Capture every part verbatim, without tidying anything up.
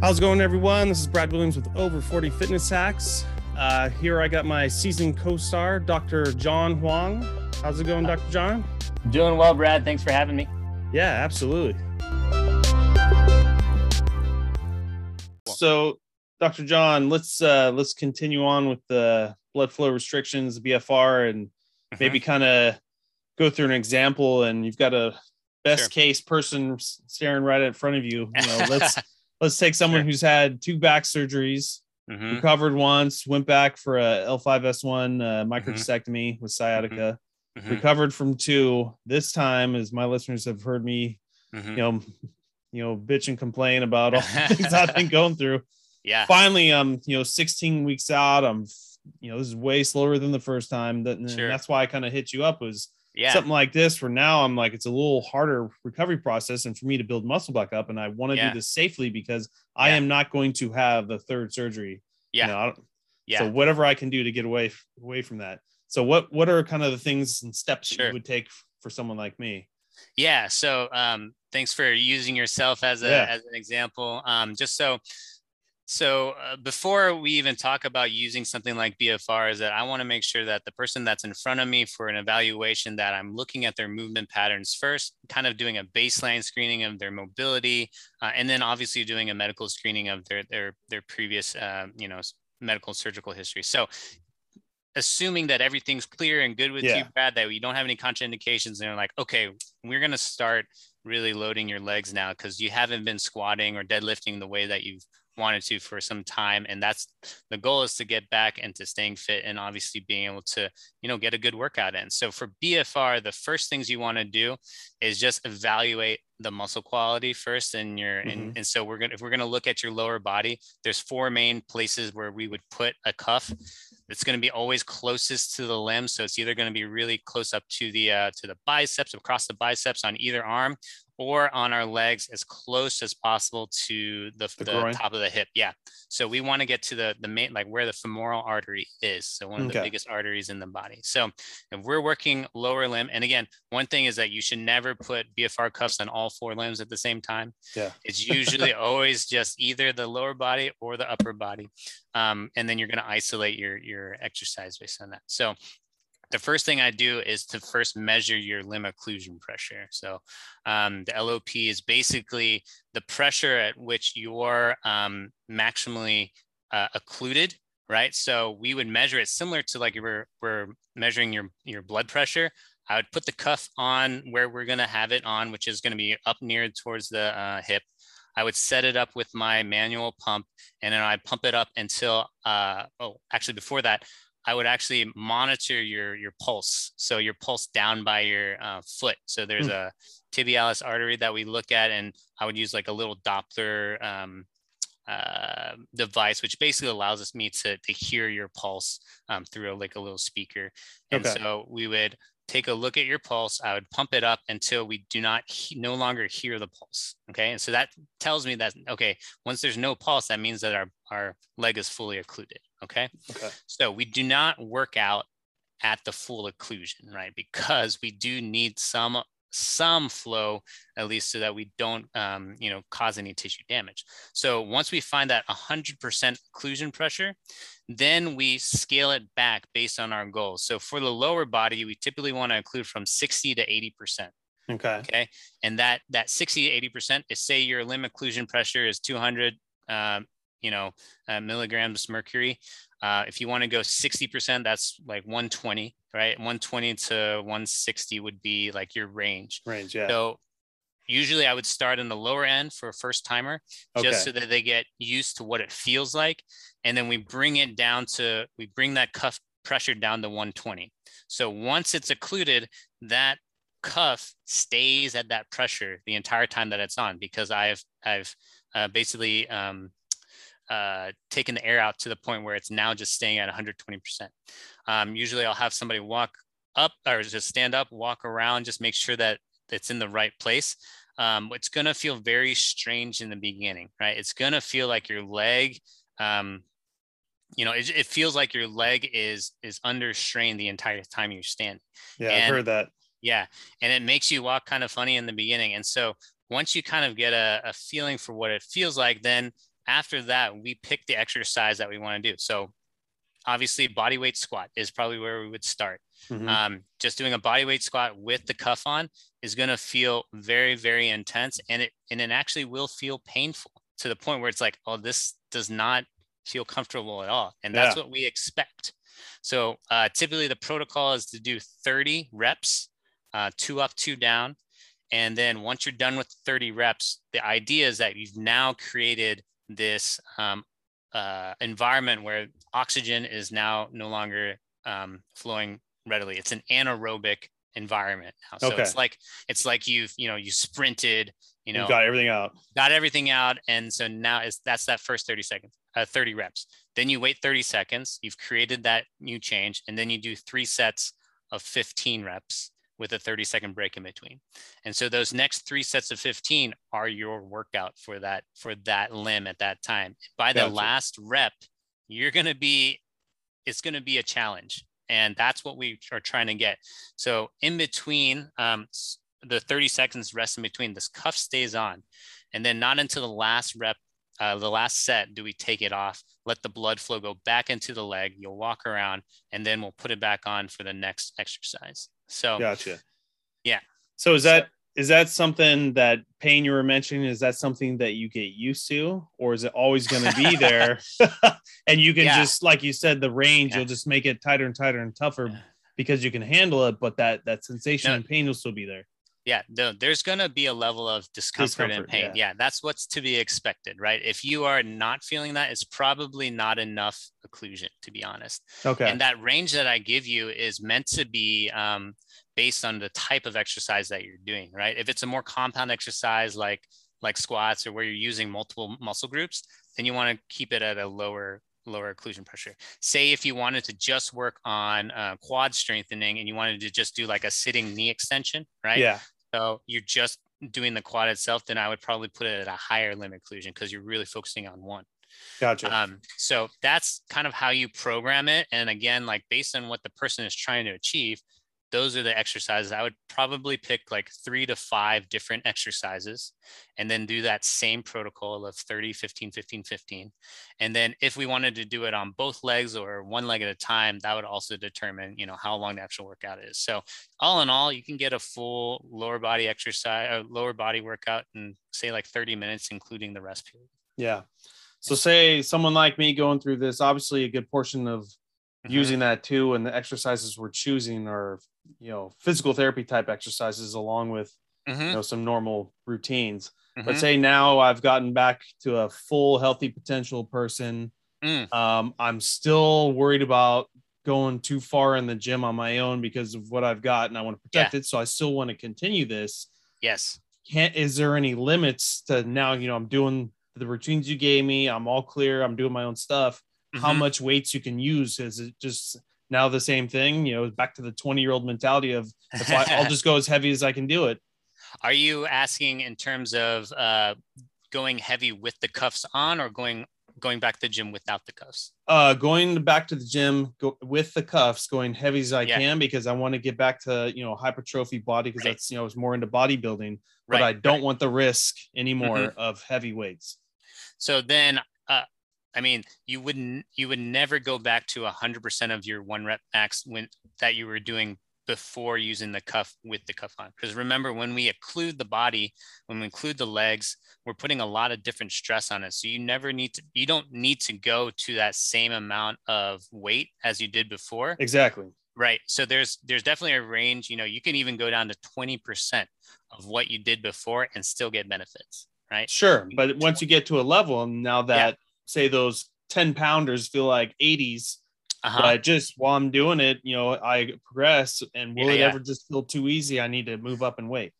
How's it going, everyone? This is Brad Williams with Over forty Fitness Hacks. Uh, here I got my seasoned co-star, Doctor John Huang. How's it going, Doctor John? Doing well, Brad. Thanks for having me. Yeah, absolutely. So, Doctor John, let's uh, let's continue on with the blood flow restrictions, B F R, and mm-hmm. maybe kind of go through an example. And you've got a best sure. case person staring right in front of you. You know, let's let's take someone sure. who's had two back surgeries, mm-hmm. recovered once, went back for a L five S one uh, microdiscectomy mm-hmm. with sciatica, mm-hmm. recovered from two. This time, as my listeners have heard me, mm-hmm. you know, you know, bitch and complain about all the things I've been going through. Yeah. Finally, um, you know, sixteen weeks out, I'm, you know, this is way slower than the first time. That, and sure. that's why I kind of hit you up was yeah. something like this, where now I'm like, it's a little harder recovery process. And for me to build muscle back up, and I want to yeah. do this safely because yeah. I am not going to have a third surgery. Yeah. You know, I don't, yeah. So whatever I can do to get away, away from that. So what, what are kind of the things and steps sure. you would take for someone like me? Yeah. So, um, thanks for using yourself as a, yeah. as an example. Um, just so, so uh, before we even talk about using something like B F R, is that I want to make sure that the person that's in front of me for an evaluation, that I'm looking at their movement patterns first, kind of doing a baseline screening of their mobility, uh, and then obviously doing a medical screening of their, their, their previous, uh, you know, medical surgical history. So assuming that everything's clear and good with yeah. you, Brad, that we don't have any contraindications, and they're like, okay, we're going to start really loading your legs now because you haven't been squatting or deadlifting the way that you've wanted to for some time. And that's the goal, is to get back into staying fit and obviously being able to, you know, get a good workout in. So for B F R, the first things you want to do is just evaluate the muscle quality first in your, mm-hmm. and, and so we're going to, if we're going to look at your lower body, there's four main places where we would put a cuff. It's going to be always closest to the limb. So it's either going to be really close up to the, uh, to the biceps, across the biceps on either arm, or on our legs as close as possible to the, the, the top of the hip. Yeah. So we want to get to the, the main, like where the femoral artery is. So one of okay. the biggest arteries in the body. So if we're working lower limb, and again, one thing is that you should never put B F R cuffs on all four limbs at the same time. Yeah. It's usually always just either the lower body or the upper body. Um, and then you're going to isolate your, your exercise based on that. So the first thing I do is to first measure your limb occlusion pressure. So um, the L O P is basically the pressure at which you're um, maximally uh, occluded, right? So we would measure it similar to like we're, we're measuring your, your blood pressure. I would put the cuff on where we're going to have it on, which is going to be up near towards the uh, hip. I would set it up with my manual pump, and then I pump it up until, uh, oh, actually before that, I would actually monitor your, your pulse. So your pulse down by your uh, foot. So there's mm. a tibialis artery that we look at, and I would use like a little Doppler um, uh, device, which basically allows us me to, to hear your pulse um, through a, like a little speaker. And okay. so we would take a look at your pulse. I would pump it up until we do not, he- no longer hear the pulse. Okay. And so that tells me that, okay, once there's no pulse, that means that our, our leg is fully occluded. Okay? Okay. So we do not work out at the full occlusion, right? Because we do need some, some flow, at least so that we don't, um, you know, cause any tissue damage. So once we find that one hundred percent occlusion pressure, then we scale it back based on our goals. So for the lower body, we typically want to occlude from sixty to eighty percent. Okay. Okay. And that, that sixty to eighty percent is, say your limb occlusion pressure is two hundred, um, you know, uh, milligrams mercury. Uh, if you want to go sixty percent, that's like one twenty, right? one twenty to one sixty would be like your range. Range, yeah. So usually I would start in the lower end for a first timer, okay. just so that they get used to what it feels like. And then we bring it down to, we bring that cuff pressure down to one twenty. So once it's occluded, that cuff stays at that pressure the entire time that it's on, because I've, I've uh, basically, um, Uh, taking the air out to the point where it's now just staying at one hundred twenty percent. Um, usually I'll have somebody walk up, or just stand up, walk around, just make sure that it's in the right place. Um, it's going to feel very strange in the beginning, right? It's going to feel like your leg, um, you know, it, it feels like your leg is, is under strain the entire time you're standing. Yeah, and, I've heard that. Yeah. And it makes you walk kind of funny in the beginning. And so once you kind of get a, a feeling for what it feels like, then After that, we pick the exercise that we want to do. So obviously bodyweight squat is probably where we would start. Mm-hmm. Um, just doing a bodyweight squat with the cuff on is going to feel very, very intense. And it, and it actually will feel painful to the point where it's like, oh, this does not feel comfortable at all. And that's yeah. what we expect. So uh, typically the protocol is to do thirty reps, uh, two up, two down. And then once you're done with thirty reps, the idea is that you've now created this um, uh, environment where oxygen is now no longer um, flowing readily. It's an anaerobic environment now. So okay. it's like, it's like you've, you know, you sprinted, you know, you got everything out, got everything out. And so now it's, that's that first thirty seconds, uh, thirty reps. Then you wait thirty seconds. You've created that new change. And then you do three sets of fifteen reps with a thirty second break in between. And so those next three sets of fifteen are your workout for that, for that limb at that time. By the gotcha. last rep, you're going to be, it's going to be a challenge. And that's what we are trying to get. So in between um, the thirty seconds rest in between, this cuff stays on. And then not until the last rep, uh, the last set, do we take it off, let the blood flow go back into the leg. You'll walk around and then we'll put it back on for the next exercise. So, gotcha. yeah. So is that, so, is that something that pain you were mentioning? Is that something that you get used to, or is it always going to be there? And you can yeah. just, like you said, the range, yeah. you'll just make it tighter and tighter and tougher yeah. because you can handle it. But that, that sensation no. and pain will still be there. Yeah. No, there's going to be a level of discomfort, discomfort and pain. Yeah. yeah. That's what's to be expected, right? If you are not feeling that, it's probably not enough occlusion, to be honest. Okay. And that range that I give you is meant to be, um, based on the type of exercise that you're doing, right? If it's a more compound exercise, like, like squats, or where you're using multiple muscle groups, then you want to keep it at a lower, lower occlusion pressure. Say if you wanted to just work on uh, quad strengthening and you wanted to just do like a sitting knee extension, right? Yeah. So you're just doing the quad itself, then I would probably put it at a higher limb occlusion because you're really focusing on one. Gotcha. Um, so that's kind of how you program it. And again, like based on what the person is trying to achieve, those are the exercises. I would probably pick like three to five different exercises and then do that same protocol of thirty, fifteen, fifteen, fifteen. And then if we wanted to do it on both legs or one leg at a time, that would also determine, you know, how long the actual workout is. So all in all, you can get a full lower body exercise or lower body workout in say like thirty minutes, including the rest period. Yeah. So say someone like me going through this, obviously a good portion of using that too, and the exercises we're choosing are, you know, physical therapy type exercises along with mm-hmm. you know, some normal routines. Mm-hmm. But say now I've gotten back to a full healthy potential person. Mm. Um, I'm still worried about going too far in the gym on my own because of what I've got, and I want to protect yeah. it. So I still want to continue this. Yes. Can't, is there any limits to now, you know, I'm doing the routines you gave me. I'm all clear. I'm doing my own stuff. Mm-hmm. How much weights you can use? Is it just now the same thing, you know, back to the twenty year old mentality of if I, I'll just go as heavy as I can do it? Are you asking in terms of uh, going heavy with the cuffs on, or going, going back to the gym without the cuffs? Uh, going back to the gym go, with the cuffs, going heavy as I yeah. can, because I want to get back to, you know, hypertrophy body. Cause right. that's, you know, I was more into bodybuilding, but right. I don't right. want the risk anymore mm-hmm. of heavy weights. So then, uh, I mean, you wouldn't, you would never go back to a hundred percent of your one rep max when that you were doing before using the cuff with the cuff on. Because remember, when we occlude the body, when we include the legs, we're putting a lot of different stress on it. So you never need to, you don't need to go to that same amount of weight as you did before. Exactly. Right. So there's, there's definitely a range, you know, you can even go down to twenty percent of what you did before and still get benefits. Right. Sure. But once you get to a level, now that, yeah. say those ten pounders feel like eighties, uh-huh. but just while I'm doing it, you know, I progress, and will yeah, it yeah. ever just feel too easy? I need to move up and weight.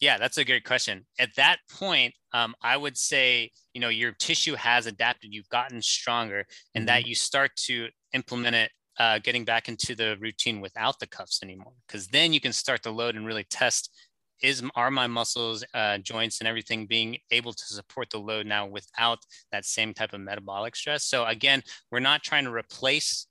Yeah, that's a good question. At that point, um, I would say, you know, your tissue has adapted, you've gotten stronger, and mm-hmm. that you start to implement it, uh, getting back into the routine without the cuffs anymore. Cause then you can start to load and really test, is are my muscles, uh, joints, and everything being able to support the load now without that same type of metabolic stress. So again, we're not trying to replace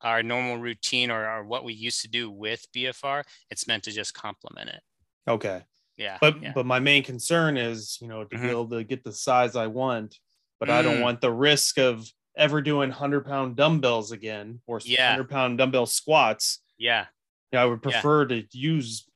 our normal routine or, or what we used to do with B F R. It's meant to just complement it. Okay. Yeah. But yeah. but my main concern is, you know, to mm-hmm. be able to get the size I want, but mm. I don't want the risk of ever doing one hundred pound dumbbells again, or yeah. one hundred pound dumbbell squats. Yeah. I would prefer yeah. to use,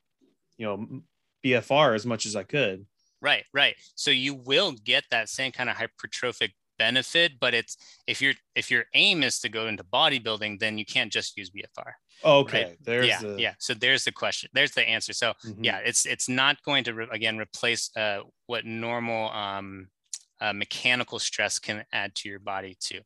you know, B F R as much as I could. Right, right. So you will get that same kind of hypertrophic benefit, but it's, if you're, if your aim is to go into bodybuilding, then you can't just use B F R. Okay. Right? There's yeah, the... yeah. So there's the question. There's the answer. So mm-hmm. yeah, it's, it's not going to, re- again, replace uh, what normal um, uh, mechanical stress can add to your body too.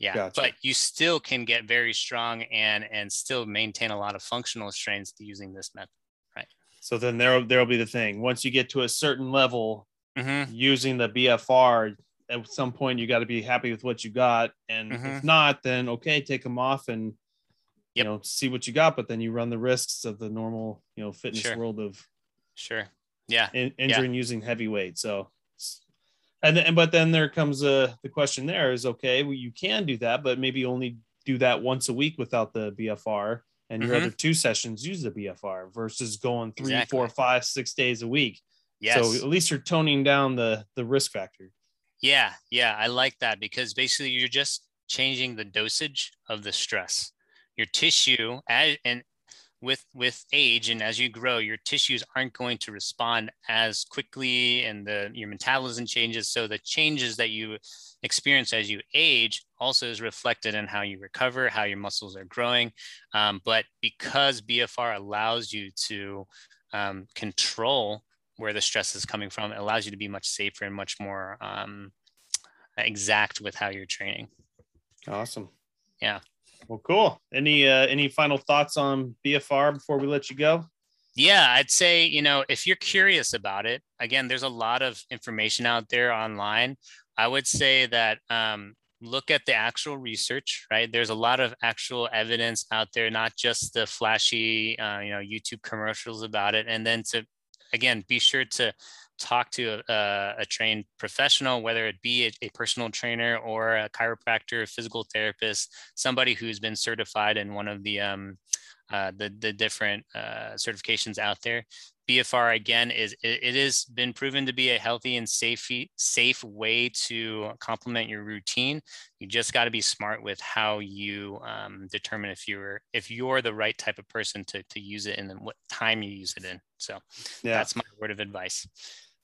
Yeah. Gotcha. But you still can get very strong and, and still maintain a lot of functional strengths using this method. Right. So then there, there'll be the thing. Once you get to a certain level, mm-hmm. using the B F R, at some point you got to be happy with what you got. And mm-hmm. if not, then okay, take them off and, yep. you know, see what you got, but then you run the risks of the normal, you know, fitness sure. world of sure. Yeah. In, injuring yeah. using heavy weight. So, and then, but then there comes uh, the question there is, okay, well, you can do that, but maybe only do that once a week without the B F R. And your mm-hmm. other two sessions use the B F R versus going three, exactly. four, five, six days a week. Yes. So at least you're toning down the, the risk factor. Yeah. Yeah. I like that, because basically you're just changing the dosage of the stress. Your tissue, as, and with, with age and as you grow, your tissues aren't going to respond as quickly, and the, your metabolism changes. So the changes that you experience as you age also is reflected in how you recover, how your muscles are growing. Um, but because B F R allows you to um, control where the stress is coming from, it allows you to be much safer and much more um, exact with how you're training. Awesome. Yeah. Well, cool. Any, uh, any final thoughts on B F R before we let you go? Yeah, I'd say, you know, if you're curious about it, again, there's a lot of information out there online. I would say that, um, look at the actual research, right? There's a lot of actual evidence out there, not just the flashy, uh, you know, YouTube commercials about it. And then to, again, be sure to talk to a, a trained professional, whether it be a, a personal trainer or a chiropractor, a physical therapist, somebody who's been certified in one of the um, uh, the, the different uh, certifications out there. B F R, again, is it, it has been proven to be a healthy and safe safe way to complement your routine. You just got to be smart with how you um, determine if you're if you're the right type of person to to use it, and then what time you use it in. So yeah. that's my word of advice.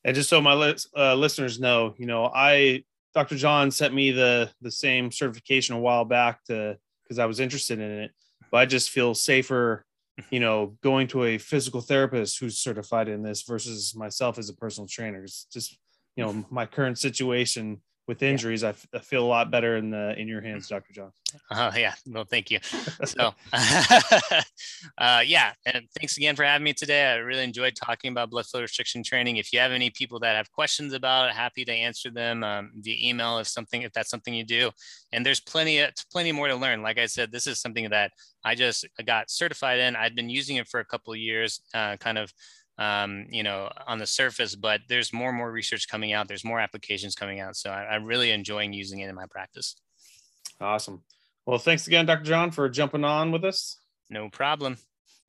And just so my li- uh, listeners know, you know, I, Doctor John sent me the, the same certification a while back to, cause I was interested in it, but I just feel safer, you know, going to a physical therapist who's certified in this versus myself as a personal trainer. It's just, you know, my current situation with injuries, yeah. I, f- I feel a lot better in the, in your hands, Doctor John. Oh yeah. Well, thank you. So, uh, yeah. And thanks again for having me today. I really enjoyed talking about blood flow restriction training. If you have any people that have questions about it, happy to answer them um, via email, if something, if that's something you do. And there's plenty, of, plenty more to learn. Like I said, this is something that I just got certified in. I've been using it for a couple of years, uh, kind of, um, you know, on the surface, but there's more and more research coming out. There's more applications coming out. So I, I'm really enjoying using it in my practice. Awesome. Well, thanks again, Doctor John, for jumping on with us. No problem.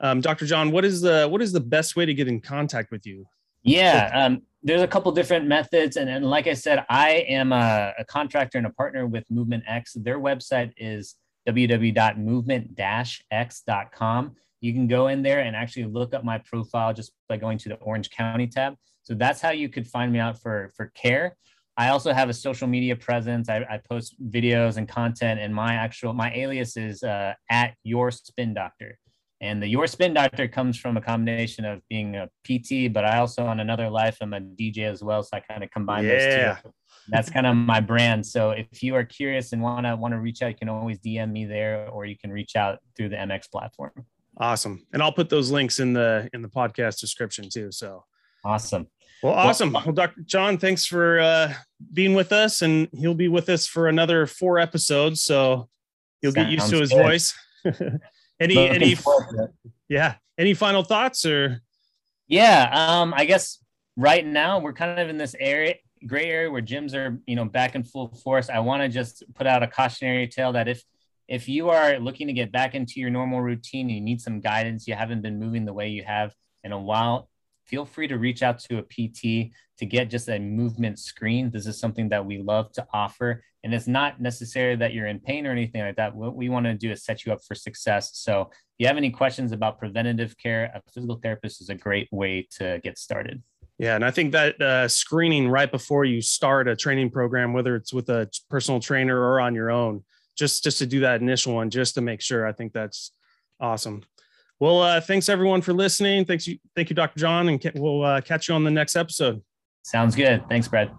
Um, Doctor John, what is the, what is the best way to get in contact with you? Yeah. Um, there's a couple different methods. And, and like I said, I am a, a contractor and a partner with Movement X. Their website is w w w dot movement dash x dot com. You can go in there and actually look up my profile just by going to the Orange County tab. So that's how you could find me out for, for care. I also have a social media presence. I, I post videos and content, and my actual, my alias is uh, at Your Spin Doctor. And the Your Spin Doctor comes from a combination of being a P T, but I also, on another life, I'm a D J as well. So I kind of combine yeah. those two. That's kind of my brand. So if you are curious and want to want to reach out, you can always D M me there, or you can reach out through the M X platform. Awesome. And I'll put those links in the, in the podcast description too. So awesome. Well, awesome. Well, Doctor John, thanks for uh, being with us, and he'll be with us for another four episodes. So you'll get used to his good. voice. any, Looking any, yeah. Any final thoughts or? Yeah. Um, I guess right now we're kind of in this area, gray area, where gyms are, you know, back in full force. I want to just put out a cautionary tale that if, If you are looking to get back into your normal routine, you need some guidance, you haven't been moving the way you have in a while, feel free to reach out to a P T to get just a movement screen. This is something that we love to offer. And it's not necessarily that you're in pain or anything like that. What we want to do is set you up for success. So if you have any questions about preventative care, a physical therapist is a great way to get started. Yeah. And I think that uh, screening right before you start a training program, whether it's with a personal trainer or on your own, just, just to do that initial one, just to make sure. I think that's awesome. Well, uh, thanks everyone for listening. Thanks. You, thank you, Doctor John. And we'll uh, catch you on the next episode. Sounds good. Thanks, Brad.